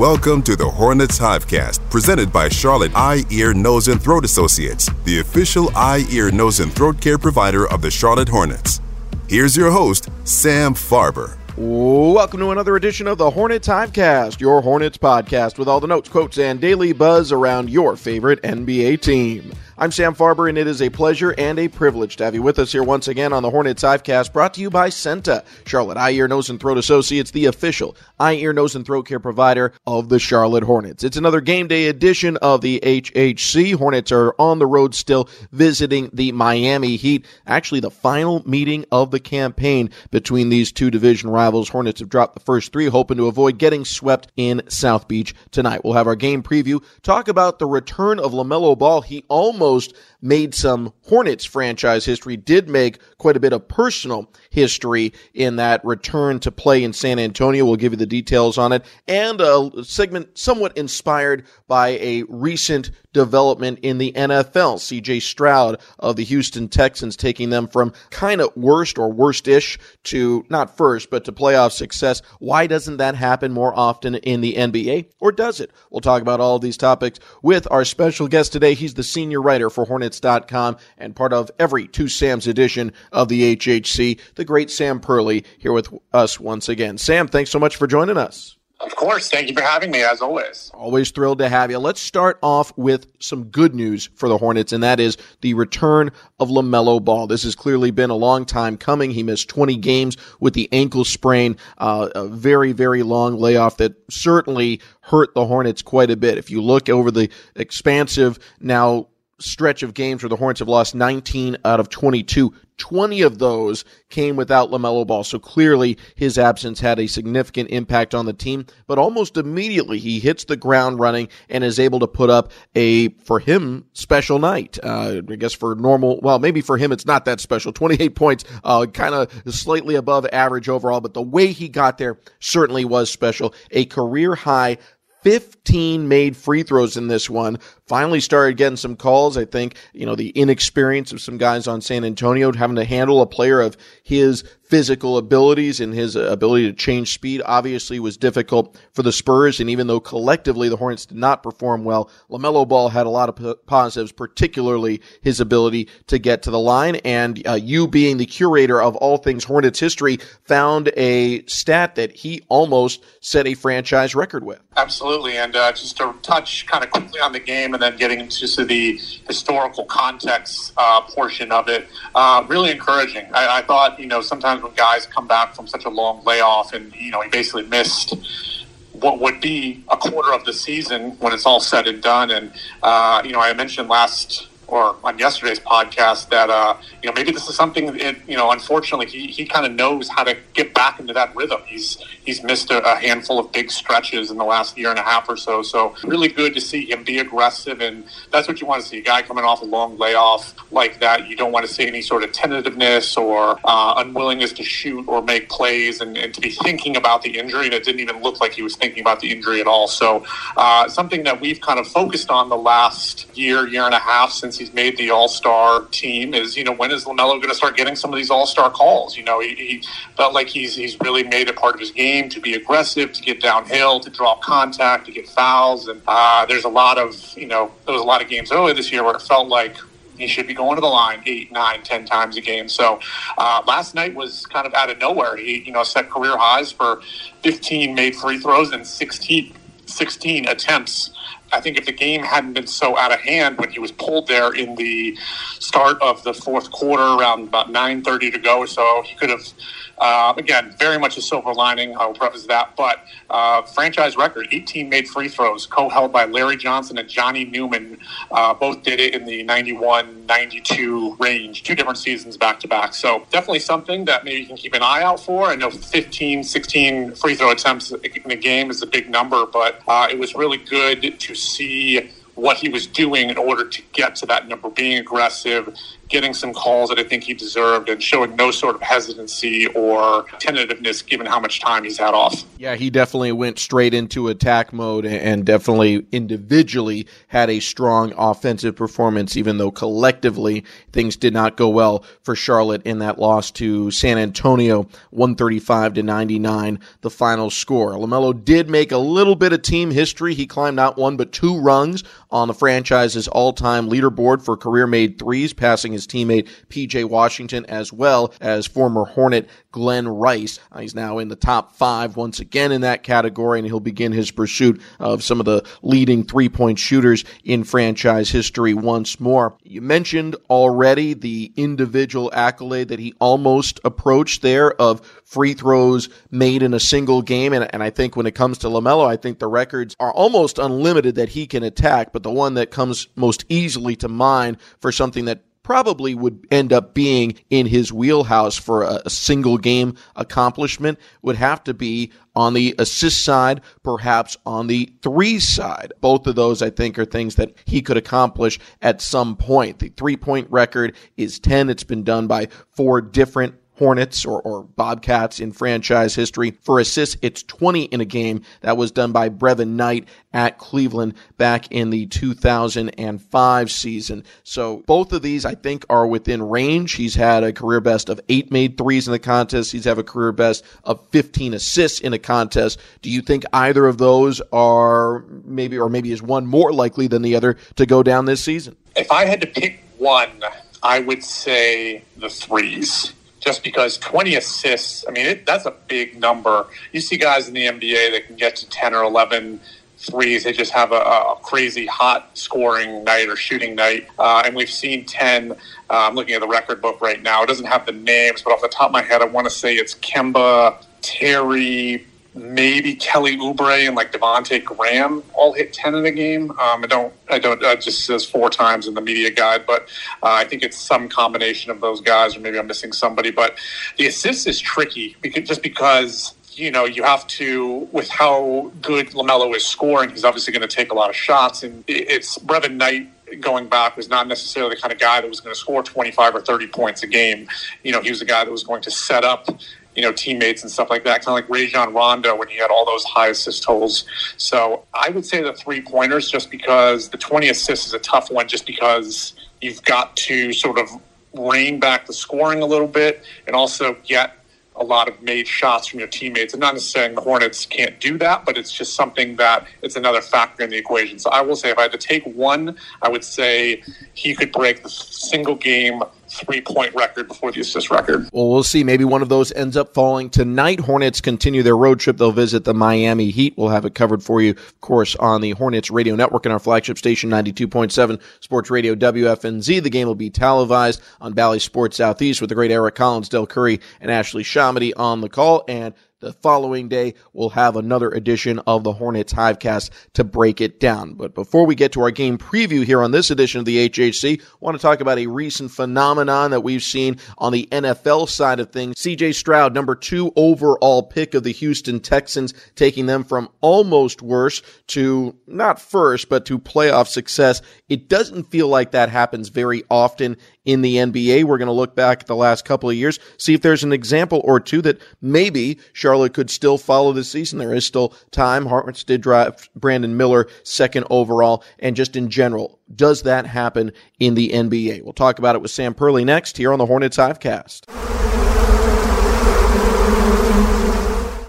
Welcome to the Hornets Hivecast, presented by Charlotte Eye, Ear, Nose, and Throat Associates, the official eye, ear, nose, and throat care provider of the Charlotte Hornets. Here's your host, Sam Farber. Welcome to another edition of the Hornets Hivecast, your Hornets podcast with all the notes, quotes, and daily buzz around your favorite NBA team. I'm Sam Farber, and it is a pleasure and a privilege to have you with us here once again on the Hornets Hivecast, brought to you by Senta, Charlotte Eye, Ear, Nose, and Throat Associates, the official eye, ear, nose, and throat care provider of the Charlotte Hornets. It's another game day edition of the HHC. Hornets are on the road still visiting the Miami Heat. Actually, the final meeting of the campaign between these two division rivals. Hornets have dropped the first three, hoping to avoid getting swept in South Beach tonight. We'll have our game preview, talk about the return of LaMelo Ball. He almost made some Hornets franchise history, did make quite a bit of personal history in that return to play in San Antonio. We'll give you the details on it. And a segment somewhat inspired by a recent development in the NFL. C.J. Stroud of the Houston Texans, taking them from kind of worst or worst-ish to not first, but to playoff success. Why doesn't that happen more often in the NBA? Or does it? We'll talk about all of these topics with our special guest today. He's the senior writer for Hornets.com and part of every Two Sam's edition of the HHC, the great Sam Perley, here with us once again. Sam, thanks so much for joining us. Of course. Thank you for having me, as always. Always thrilled to have you. Let's start off with some good news for the Hornets, and that is the return of LaMelo Ball. This has clearly been a long time coming. He missed 20 games with the ankle sprain, a very, very long layoff that certainly hurt the Hornets quite a bit. If you look over the expansive now stretch of games where the Hornets have lost 19 out of 22. 20 of those came without LaMelo Ball, so clearly his absence had a significant impact on the team, but almost immediately he hits the ground running and is able to put up a, for him, special night. I guess for normal, well, maybe for him it's not that special. 28 points, kind of slightly above average overall, but the way he got there certainly was special. A career-high 15 made free throws in this one. Finally started getting some calls. I think, you know, the inexperience of some guys on San Antonio having to handle a player of his physical abilities and his ability to change speed obviously was difficult for the Spurs. And even though collectively the Hornets did not perform well, LaMelo Ball had a lot of positives, particularly his ability to get to the line. And you, being the curator of all things Hornets history, found a stat that he almost set a franchise record with. Absolutely. And just to touch kind of quickly on the game and then getting into the historical context portion of it, really encouraging. I thought, you know, sometimes when guys come back from such a long layoff and, you know, he basically missed what would be a quarter of the season when it's all said and done. And, you know, I mentioned on yesterday's podcast that, you know, maybe this is something that, you know, unfortunately he kind of knows how to get back into that rhythm. He's missed a handful of big stretches in the last year and a half or so. So really good to see him be aggressive, and that's what you want to see. A guy coming off a long layoff like that, you don't want to see any sort of tentativeness or unwillingness to shoot or make plays and to be thinking about the injury. And it didn't even look like he was thinking about the injury at all. So something that we've kind of focused on the last year and a half since he's made the all-star team is, you know, when is LaMelo going to start getting some of these all-star calls? You know, he felt like he's really made it part of his game to be aggressive, to get downhill, to draw contact, to get fouls. And there was a lot of games earlier this year where it felt like he should be going to the line 8, 9, 10 times a game. So last night was kind of out of nowhere. He, you know, set career highs for 15 made free throws and 16 attempts. I think if the game hadn't been so out of hand when he was pulled there in the start of the fourth quarter, around about 9:30 to go or so, he could have, again, very much a silver lining, I will preface that, but franchise record, 18 made free throws, co-held by Larry Johnson and Johnny Newman. Both did it in the 91-92 range, two different seasons back-to-back. So definitely something that maybe you can keep an eye out for. I know 15, 16 free throw attempts in a game is a big number, but it was really good to see what he was doing in order to get to that number, being aggressive, getting some calls that I think he deserved and showing no sort of hesitancy or tentativeness given how much time he's had off. Yeah, he definitely went straight into attack mode and definitely individually had a strong offensive performance, even though collectively things did not go well for Charlotte in that loss to San Antonio, 135-99, the final score. LaMelo did make a little bit of team history. He climbed not one but two rungs on the franchise's all-time leaderboard for career-made threes, passing his teammate PJ Washington as well as former Hornet Glenn Rice. He's now in the top five once again in that category, and he'll begin his pursuit of some of the leading three-point shooters in franchise history once more. You mentioned already the individual accolade that he almost approached there of free throws made in a single game, and I think when it comes to LaMelo, I think the records are almost unlimited that he can attack, but the one that comes most easily to mind for something that probably would end up being in his wheelhouse for a single game accomplishment would have to be on the assist side, perhaps on the three side. Both of those, I think, are things that he could accomplish at some point. The three-point record is 10. It's been done by four different Hornets or Bobcats in franchise history. For assists, it's 20 in a game. That was done by Brevin Knight at Cleveland back in the 2005 season. So both of these, I think, are within range. He's had a career best of 8 made threes in the contest. He's had a career best of 15 assists in a contest. Do you think either of those are maybe is one more likely than the other to go down this season? If I had to pick one, I would say the threes. Just because 20 assists, I mean, that's a big number. You see guys in the NBA that can get to 10 or 11 threes. They just have a crazy hot scoring night or shooting night. And we've seen 10. I'm looking at the record book right now. It doesn't have the names, but off the top of my head, I want to say it's Kemba, Terry, maybe Kelly Oubre, and like Devontae Graham all hit 10 in a game. It just says four times in the media guide, but I think it's some combination of those guys, or maybe I'm missing somebody. But the assist is tricky because you know, you have to, with how good LaMelo is scoring, he's obviously going to take a lot of shots. And it's Brevin Knight, going back, was not necessarily the kind of guy that was going to score 25 or 30 points a game. You know, he was a guy that was going to set up, you know, teammates and stuff like that, kind of like Rajon Rondo when he had all those high assist totals. So I would say the three-pointers, just because the 20 assists is a tough one, just because you've got to sort of rein back the scoring a little bit and also get a lot of made shots from your teammates. And not necessarily the Hornets can't do that, but it's just something that it's another factor in the equation. So I will say if I had to take one, I would say he could break the single game three-point record before the assist record. Well, we'll see. Maybe one of those ends up falling tonight. Hornets continue their road trip. They'll visit the Miami Heat. We'll have it covered for you, of course, on the Hornets radio network and our flagship station, 92.7 Sports Radio WFNZ. The game will be televised on Bally Sports Southeast with the great Eric Collins, Del Curry, and Ashley Shamity on the call. And the following day, we'll have another edition of the Hornets Hivecast to break it down. But before we get to our game preview here on this edition of the HHC, I want to talk about a recent phenomenon that we've seen on the NFL side of things. C.J. Stroud, number 2 overall pick of the Houston Texans, taking them from almost worse to not first, but to playoff success. It doesn't feel like that happens very often in the NBA. We're going to look back at the last couple of years, see if there's an example or two that maybe Charlotte could still follow this season. There is still time. Hornets did draft Brandon Miller second overall, and just in general, does that happen in the NBA? We'll talk about it with Sam Perley next here on the Hornets Hivecast.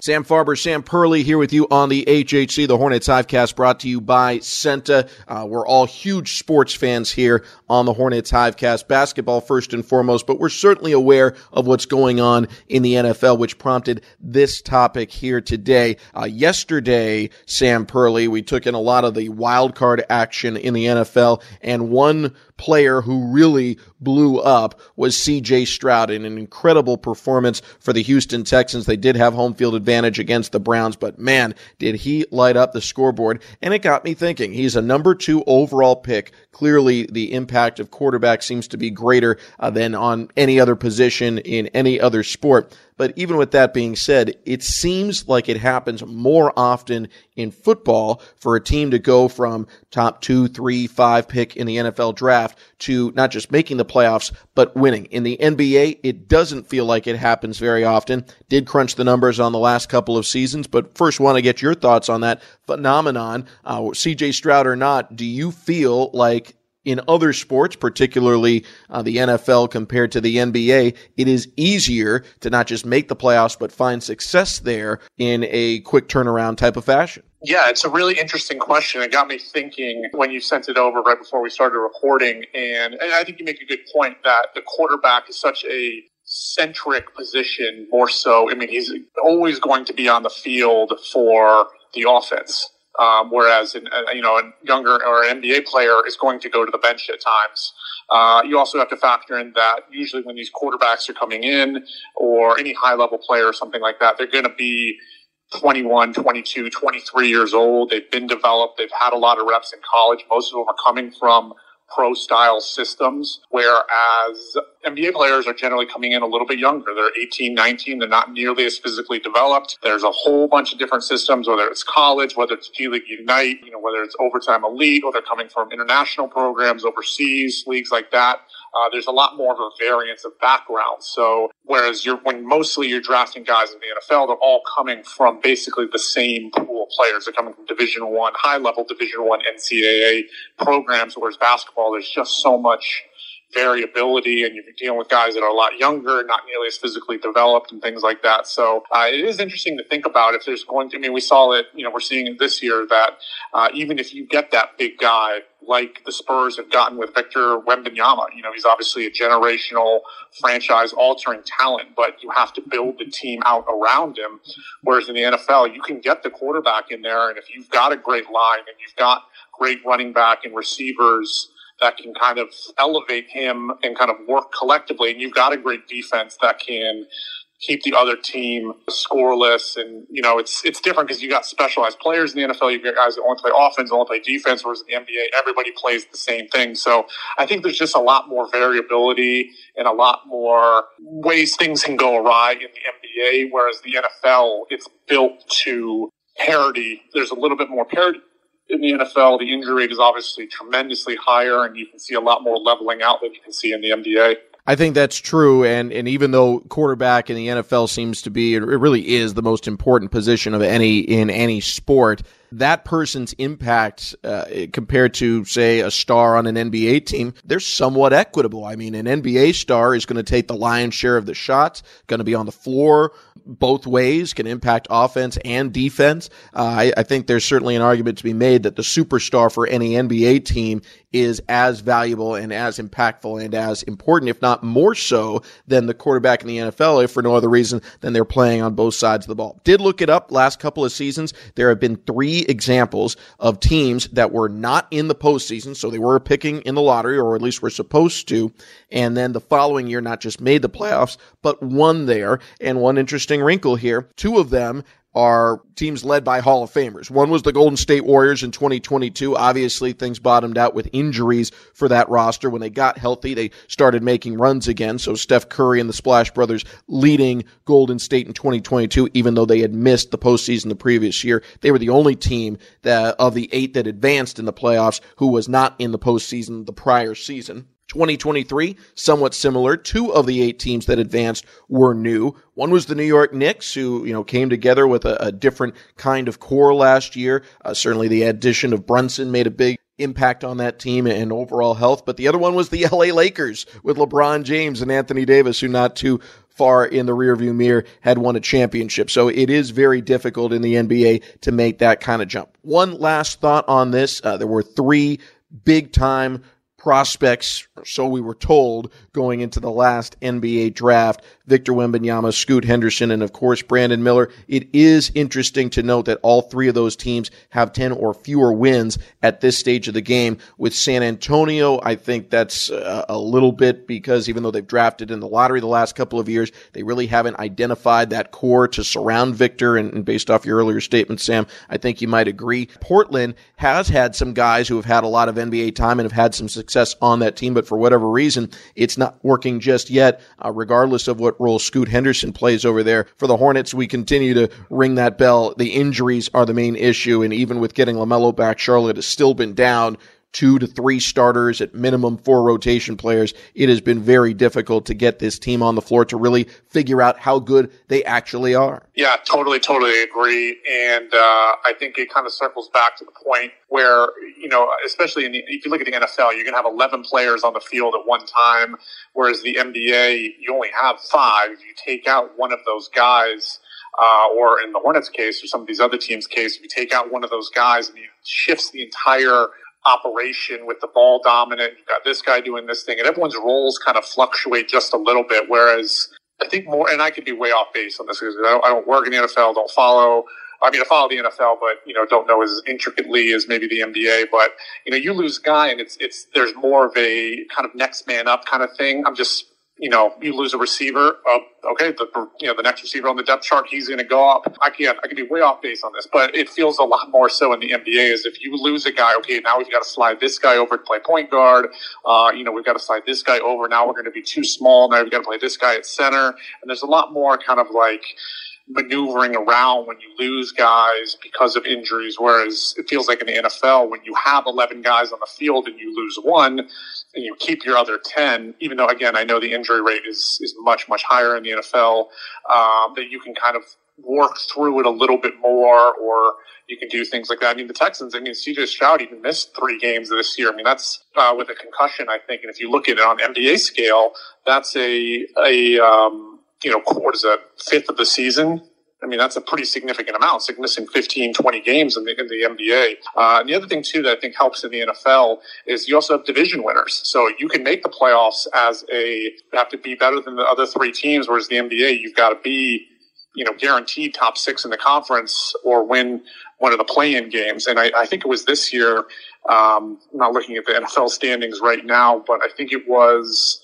Sam Farber, Sam Perley here with you on the HHC, the Hornets Hivecast, brought to you by Senta. We're all huge sports fans here on the Hornets Hivecast, basketball first and foremost, but we're certainly aware of what's going on in the NFL, which prompted this topic here today. Yesterday, Sam Perley, we took in a lot of the wild card action in the NFL, and one player who really blew up was C.J. Stroud in an incredible performance for the Houston Texans. They did have home field advantage against the Browns, but man, did he light up the scoreboard. And it got me thinking, he's a number 2 overall pick. Clearly, the impact of quarterback seems to be greater than on any other position in any other sport. But even with that being said, it seems like it happens more often in football for a team to go from top 2, 3, 5 pick in the NFL draft to not just making the playoffs, but winning. In the NBA, it doesn't feel like it happens very often. Did crunch the numbers on the last couple of seasons, but first want to get your thoughts on that phenomenon. C.J. Stroud or not, do you feel like in other sports, particularly the NFL compared to the NBA, it is easier to not just make the playoffs, but find success there in a quick turnaround type of fashion? Yeah, it's a really interesting question. It got me thinking when you sent it over right before we started recording. And I think you make a good point that the quarterback is such a centric position more so. I mean, he's always going to be on the field for the offense. Whereas, a younger or an NBA player is going to go to the bench at times. You also have to factor in that usually when these quarterbacks are coming in or any high-level player or something like that, they're going to be 21, 22, 23 years old. They've been developed. They've had a lot of reps in college. Most of them are coming from pro-style systems, whereas NBA players are generally coming in a little bit younger. They're 18, 19. They're not nearly as physically developed. There's a whole bunch of different systems, whether it's college, whether it's G-League Unite, whether it's Overtime Elite, or they're coming from international programs, overseas, leagues like that. There's a lot more of a variance of background. So whereas when mostly you're drafting guys in the NFL, they're all coming from basically the same pool of players. They're coming from Division I, high-level Division I NCAA programs, whereas basketball, there's just so much variability, and you're dealing with guys that are a lot younger, not nearly as physically developed and things like that. So it is interesting to think about if there's going to, I mean, we saw it, we're seeing it this year that even if you get that big guy, like the Spurs have gotten with Victor Wembanyama, he's obviously a generational franchise-altering talent, but you have to build the team out around him. Whereas in the NFL, you can get the quarterback in there, and if you've got a great line and you've got great running back and receivers that can kind of elevate him and kind of work collectively. And you've got a great defense that can keep the other team scoreless. And, it's different because you got specialized players in the NFL. You've got guys that only play offense, only play defense, whereas in the NBA, everybody plays the same thing. So I think there's just a lot more variability and a lot more ways things can go awry in the NBA, whereas the NFL, it's built to parity. There's a little bit more parity. In the NFL, the injury rate is obviously tremendously higher, and you can see a lot more leveling out than you can see in the NBA. I think that's true, and even though quarterback in the NFL seems to be, it really is the most important position of any sport, that person's impact compared to, say, a star on an NBA team, they're somewhat equitable. I mean, an NBA star is going to take the lion's share of the shots, going to be on the floor both ways, can impact offense and defense. I think there's certainly an argument to be made that the superstar for any NBA team is as valuable and as impactful and as important, if not more so, than the quarterback in the NFL, if for no other reason than they're playing on both sides of the ball. Did look it up last couple of seasons. There have been 3 examples of teams that were not in the postseason, so they were picking in the lottery, or at least were supposed to, and then the following year not just made the playoffs, but won there. And one interesting wrinkle here, 2 of them are teams led by Hall of Famers. One was the Golden State Warriors in 2022. Obviously, things bottomed out with injuries for that roster. When they got healthy, they started making runs again. So Steph Curry and the Splash Brothers leading Golden State in 2022, even though they had missed the postseason the previous year. They were the only team that, of the 8 that advanced in the playoffs, who was not in the postseason the prior season. 2023, somewhat similar. 2 of the 8 teams that advanced were new. One was the New York Knicks, who came together with a different kind of core last year. Certainly the addition of Brunson made a big impact on that team and overall health. But the other one was the LA Lakers with LeBron James and Anthony Davis, who not too far in the rearview mirror had won a championship. So it is very difficult in the NBA to make that kind of jump. One last thought on this. There were 3 big-time prospects, or so we were told, going into the last NBA draft, Victor Wembanyama, Scoot Henderson, and of course Brandon Miller. It is interesting to note that all 3 of those teams have 10 or fewer wins at this stage of the game. With San Antonio, I think that's a little bit because even though they've drafted in the lottery the last couple of years, they really haven't identified that core to surround Victor, and based off your earlier statement, Sam, I think you might agree. Portland has had some guys who have had a lot of NBA time and have had some success success on that team, but for whatever reason, it's not working just yet, regardless of what role Scoot Henderson plays over there. For the Hornets, we continue to ring that bell. The injuries are the main issue, and even with getting LaMelo back, Charlotte has still been down 2 to 3 starters, at minimum 4 rotation players. It has been very difficult to get this team on the floor to really figure out how good they actually are. Yeah, totally agree. And I think it kind of circles back to the point where, you know, especially if you look at the NFL, you're going to have 11 players on the field at one time, whereas the NBA, you only have 5. You take out one of those guys, or in the Hornets case or some of these other teams' case, if you take out one of those guys and you shifts the entire operation with the ball dominant, you've got this guy doing this thing, and everyone's roles kind of fluctuate just a little bit. Whereas I think more, and I could be way off base on this because I don't work in the NFL, don't follow. I mean, I follow the NFL, but you know, don't know as intricately as maybe the NBA. But you know, you lose a guy, and it's there's more of a kind of next man up kind of thing. I'm just, you know, you lose a receiver, okay, the next receiver on the depth chart, he's going to go up. I could be way off base on this, but it feels a lot more so in the NBA is if you lose a guy, okay, now we've got to slide this guy over to play point guard. We've got to slide this guy over. Now we're going to be too small. Now we've got to play this guy at center. And there's a lot more kind of like maneuvering around when you lose guys because of injuries, whereas it feels like in the NFL when you have 11 guys on the field and you lose one and you keep your other 10, even though again I know the injury rate is much higher in the NFL, that you can kind of work through it a little bit more, or you can do things like that. I mean, the Texans, C.J. Stroud even missed 3 games this year. I mean, that's with a concussion, I think, and if you look at it on NBA scale, that's what is that, 5th of the season? I mean, that's a pretty significant amount. It's like missing 15, 20 games in the NBA. And the other thing, too, that I think helps in the NFL is you also have division winners. So you can make the playoffs you have to be better than the other 3 teams, whereas the NBA, you've got to be, guaranteed top 6 in the conference or win one of the play-in games. And I think it was this year, I'm not looking at the NFL standings right now, but I think it was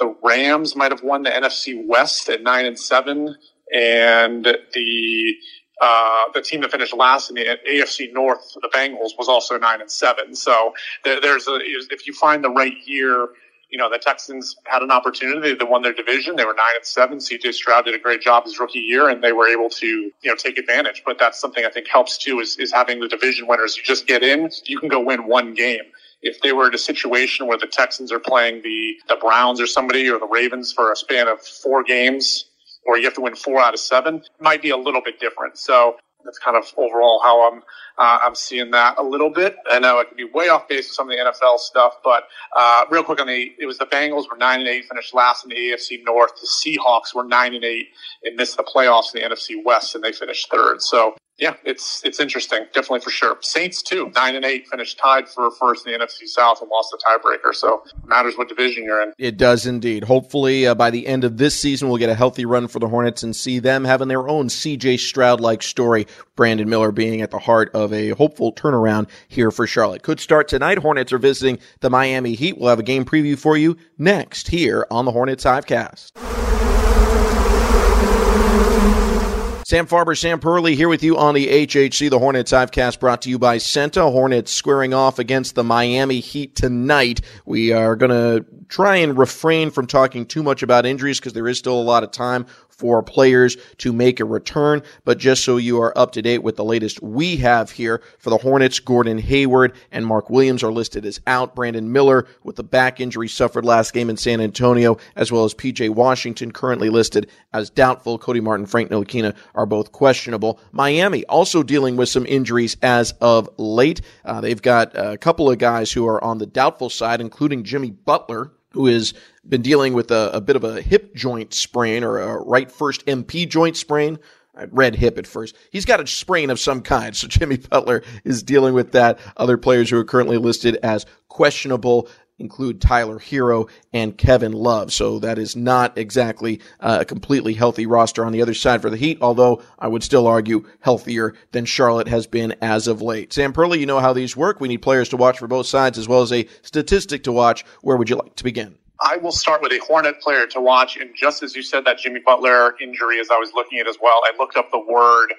the Rams might have won the NFC West at 9-7, and the team that finished last in the AFC North, the Bengals, was also 9-7. So if you find the right year, the Texans had an opportunity. They won their division. They were 9-7. C.J. Stroud did a great job his rookie year, and they were able to, take advantage. But that's something I think helps too is having the division winners. You just get in. You can go win one game. If they were in a situation where the Texans are playing the Browns or somebody, or the Ravens for a span of 4 games, or you have to win 4 out of 7, it might be a little bit different. So that's kind of overall how I'm seeing that a little bit. I know it could be way off base with some of the NFL stuff, but real quick it was the Bengals were 9-8, finished last in the AFC North. The Seahawks were 9-8 and missed the playoffs in the NFC West, and they finished 3rd. So yeah, it's interesting, definitely for sure. Saints too, 9-8, finished tied for first in the NFC South and lost the tiebreaker. So it matters what division you're in. It does indeed. Hopefully by the end of this season, we'll get a healthy run for the Hornets and see them having their own C.J. Stroud-like story. Brandon Miller being at the heart of a hopeful turnaround here for Charlotte. Could start tonight. Hornets are visiting the Miami Heat. We'll have a game preview for you next here on the Hornets Hivecast. Sam Farber, Sam Perley here with you on the HHC, the Hornets Hivecast, brought to you by Senta. Hornets squaring off against the Miami Heat tonight. We are going to try and refrain from talking too much about injuries because there is still a lot of time for players to make a return, but just so you are up to date with the latest we have here for the Hornets, Gordon Hayward and Mark Williams are listed as out. Brandon Miller with the back injury suffered last game in San Antonio, as well as PJ Washington currently listed as doubtful. Cody Martin, Frank Ntilikina are both questionable. Miami also dealing with some injuries as of late. They've got a couple of guys who are on the doubtful side, including Jimmy Butler, who has been dealing with a bit of a hip joint sprain, or a right first MP joint sprain. I read hip at first. He's got a sprain of some kind, so Jimmy Butler is dealing with that. Other players who are currently listed as questionable include Tyler Hero and Kevin Love. So that is not exactly a completely healthy roster on the other side for the Heat, although I would still argue healthier than Charlotte has been as of late. Sam Perley, you know how these work. We need players to watch for both sides as well as a statistic to watch. Where would you like to begin? I will start with a Hornet player to watch. And just as you said that Jimmy Butler injury, as I was looking at as well, I looked up the word.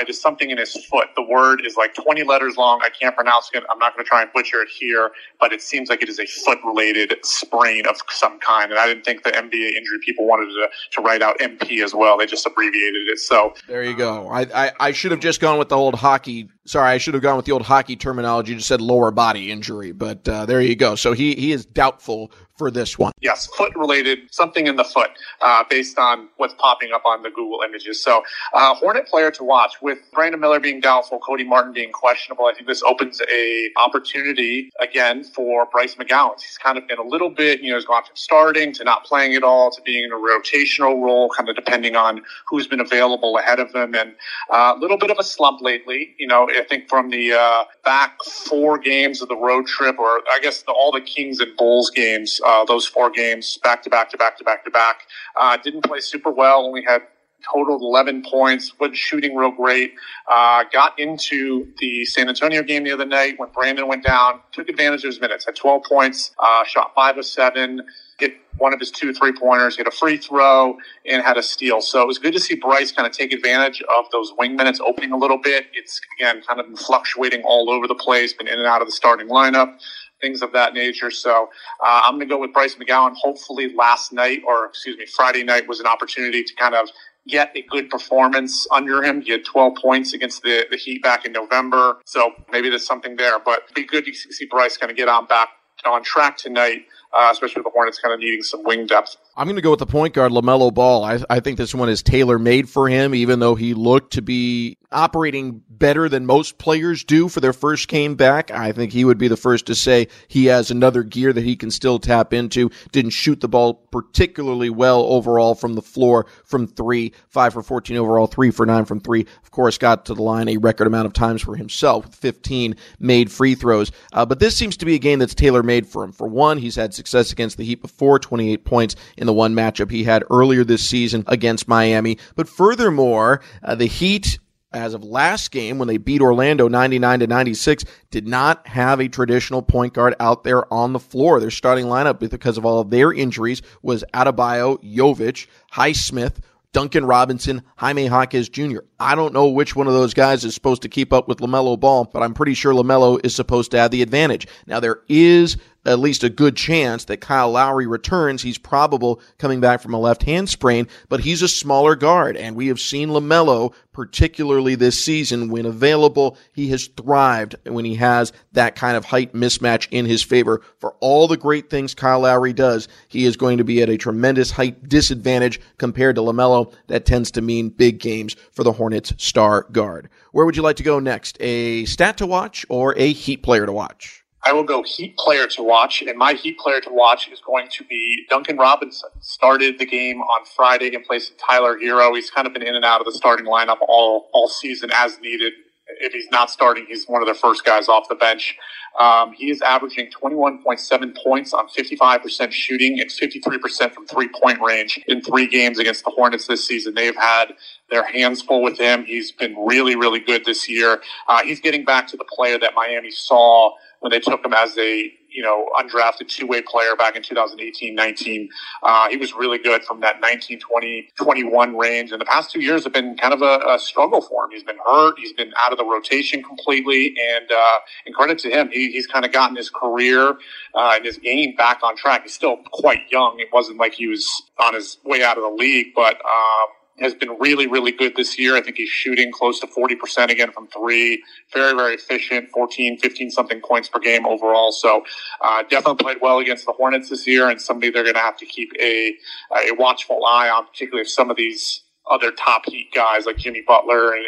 It is something in his foot. The word is like 20 letters long. I can't pronounce it. I'm not going to try and butcher it here, but it seems like it is a foot-related sprain of some kind. And I didn't think the NBA injury people wanted to write out MP as well. They just abbreviated it. So there you go. I should have just gone with the old hockey. Sorry, I should have gone with the old hockey terminology. Just said lower body injury, but there you go. So he is doubtful for this one. Yes, foot-related, something in the foot, based on what's popping up on the Google images. So Hornet player to watch, with Brandon Miller being doubtful, Cody Martin being questionable. I think this opens a opportunity again for Bryce McGowan. He's kind of been a little bit, he's gone from starting to not playing at all to being in a rotational role, kind of depending on who's been available ahead of him, and a little bit of a slump lately. I think from the back four games of the road trip, or I guess all the Kings and Bulls games, those four games back to back, didn't play super well, only had totaled 11 points, wasn't shooting real great, got into the San Antonio game the other night when Brandon went down, took advantage of his minutes, had 12 points, shot 5 of 7, hit one of his 2 3-pointers, hit a free throw, and had a steal. So it was good to see Bryce kind of take advantage of those wing minutes opening a little bit. It's, again, kind of been fluctuating all over the place, been in and out of the starting lineup, things of that nature. So I'm going to go with Bryce McGowan. Hopefully Friday night was an opportunity to kind of get a good performance under him. He had 12 points against the Heat back in November. So maybe there's something there, but it'd be good to see Bryce kind of get on track tonight, especially with the Hornets kind of needing some wing depth. I'm going to go with the point guard, LaMelo Ball. I think this one is tailor-made for him, even though he looked to be operating better than most players do for their first game back. I think he would be the first to say he has another gear that he can still tap into. Didn't shoot the ball particularly well overall from the floor from 3, 5 for 14 overall, 3 for 9 from 3. Of course, got to the line a record amount of times for himself, with 15 made free throws. But this seems to be a game that's tailor-made for him. For one, he's had success against the Heat before, 28 points in the one matchup he had earlier this season against Miami. But furthermore, the Heat, as of last game, when they beat Orlando 99-96, did not have a traditional point guard out there on the floor. Their starting lineup, because of all of their injuries, was Adebayo, Jovic, Highsmith, Duncan Robinson, Jaime Jaquez Jr. I don't know which one of those guys is supposed to keep up with LaMelo Ball, but I'm pretty sure LaMelo is supposed to have the advantage. Now, there is at least a good chance that Kyle Lowry returns. He's probable coming back from a left-hand sprain, but he's a smaller guard, and we have seen LaMelo, particularly this season, when available, he has thrived when he has that kind of height mismatch in his favor. For all the great things Kyle Lowry does, he is going to be at a tremendous height disadvantage compared to LaMelo. That tends to mean big games for the Hornets star guard. Where would you like to go next? A stat to watch or a Heat player to watch? I will go Heat player to watch, and my Heat player to watch is going to be Duncan Robinson. Started the game on Friday in place of Tyler Hero. He's kind of been in and out of the starting lineup all season as needed. If he's not starting, he's one of the first guys off the bench. He is averaging 21.7 points on 55% shooting and 53% from three-point range in 3 games against the Hornets this season. They've had their hands full with him. He's been really, really good this year. He's getting back to the player that Miami saw when they took him as a undrafted two-way player back in 2018-19. He was really good from that 19-20-21 range. And the past 2 years have been kind of a struggle for him. He's been hurt. He's been out of the rotation completely. And credit to him, he's kind of gotten his career and his game back on track. He's still quite young. It wasn't like he was on his way out of the league, but has been really, really good this year. I think he's shooting close to 40% again from 3. Very, very efficient, 14, 15-something points per game overall. So definitely played well against the Hornets this year, and somebody they're going to have to keep a watchful eye on, particularly if some of these other top Heat guys like Jimmy Butler and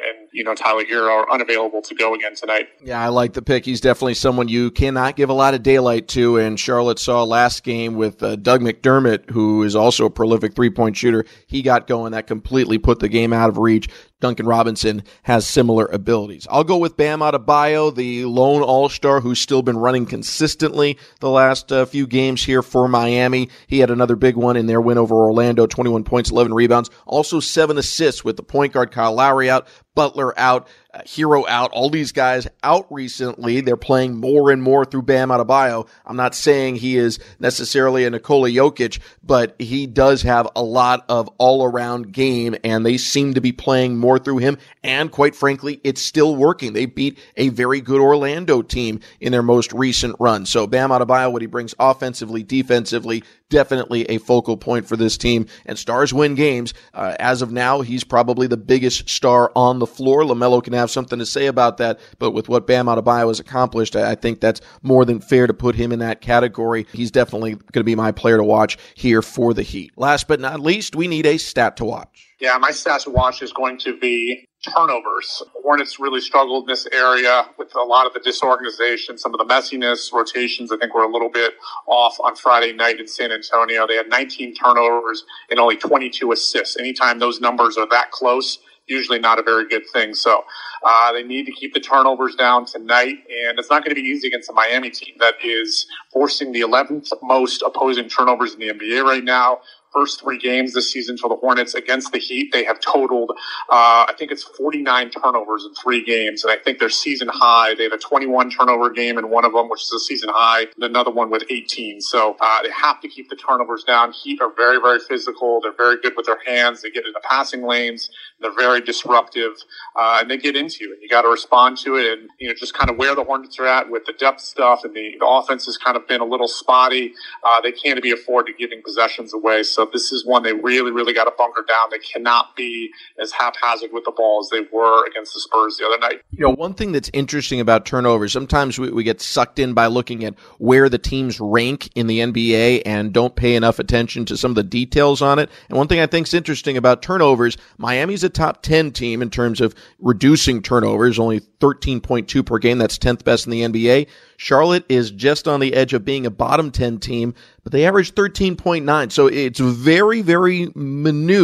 Tyler Hero are unavailable to go again tonight. Yeah, I like the pick. He's definitely someone you cannot give a lot of daylight to, and Charlotte saw last game with Doug McDermott, who is also a prolific three-point shooter. He got going. That completely put the game out of reach. Duncan Robinson has similar abilities. I'll go with Bam Adebayo, the lone all-star who's still been running consistently the last few games here for Miami. He had another big one in their win over Orlando, 21 points, 11 rebounds. Also 7 assists with the point guard Kyle Lowry out, Butler out. Hero out, all these guys out recently. They're playing more and more through Bam Adebayo. I'm not saying he is necessarily a Nikola Jokic, but he does have a lot of all-around game, and they seem to be playing more through him. And quite frankly, it's still working. They beat a very good Orlando team in their most recent run. So Bam Adebayo, what he brings offensively, defensively, definitely a focal point for this team. And stars win games. As of now, he's probably the biggest star on the floor. LaMelo can have something to say about that, but with what Bam Adebayo has accomplished, I think that's more than fair to put him in that category. He's definitely going to be my player to watch here for the Heat. Last but not least, we need a stat to watch. Yeah, my stat to watch is going to be turnovers. Hornets really struggled in this area with a lot of the disorganization, some of the messiness, rotations. I think we're a little bit off on Friday night in San Antonio. They had 19 turnovers and only 22 assists. Anytime those numbers are that close, usually not a very good thing. So they need to keep the turnovers down tonight, and it's not going to be easy against the Miami team that is forcing the 11th most opposing turnovers in the NBA right now. First three games this season for the Hornets against the Heat, they have totaled, I think it's 49 turnovers in three games. And I think their season high, they had a 21 turnover game in one of them, which is a season high, and another one with 18. So they have to keep the turnovers down. Heat are very, very physical. They're very good with their hands. They get into passing lanes. They're very disruptive, and they get into it. You got to respond to it, and just kind of where the Hornets are at with the depth stuff, and the offense has kind of been a little spotty. They can't be afforded giving possessions away. So this is one they really, really got to bunker down. They cannot be as haphazard with the ball as they were against the Spurs the other night. One thing that's interesting about turnovers, sometimes we get sucked in by looking at where the teams rank in the NBA and don't pay enough attention to some of the details on it. And one thing I think is interesting about turnovers, Miami's a top 10 team in terms of reducing turnovers, only 13.2 per game. That's 10th best in the NBA. Charlotte is just on the edge of being a bottom 10 team, but they average 13.9. So it's very, very minute.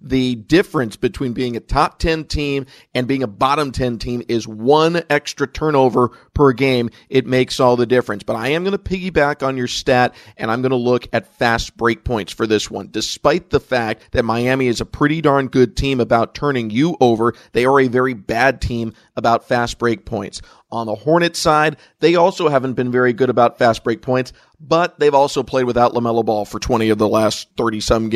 The difference between being a top 10 team and being a bottom 10 team is one extra turnover per game. It makes all the difference. But I am going to piggyback on your stat, and I'm going to look at fast break points for this one. Despite the fact that Miami is a pretty darn good team about turning you over, they are a very bad team about fast break points. On the Hornets side, they also haven't been very good about fast break points, but they've also played without LaMelo Ball for 20 of the last 21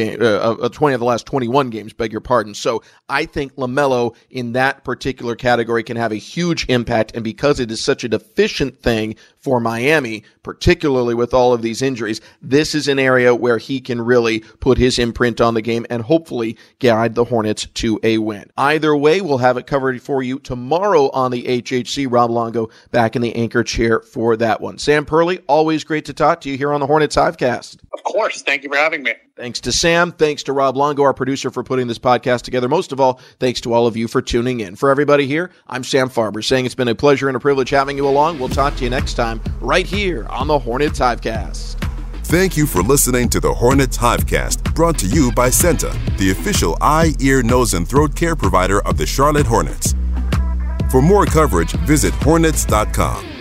games, beg your pardon. So I think LaMelo in that particular category can have a huge impact, and because it is such a deficient thing for Miami, particularly with all of these injuries, this is an area where he can really put his imprint on the game and hopefully guide the Hornets to a win. Either way, we'll have it covered for you tomorrow on the HHC. Rob Longo back in the anchor chair for that one. Sam Perley, always great to talk to you here on the Hornets Hivecast. Of course. Thank you for having me. Thanks to Sam. Thanks to Rob Longo, our producer, for putting this podcast together. Most of all, thanks to all of you for tuning in. For everybody here, I'm Sam Farber saying it's been a pleasure and a privilege having you along. We'll talk to you next time right here on the Hornets Hivecast. Thank you for listening to the Hornets Hivecast, brought to you by Senta, the official eye, ear, nose, and throat care provider of the Charlotte Hornets. For more coverage, visit hornets.com.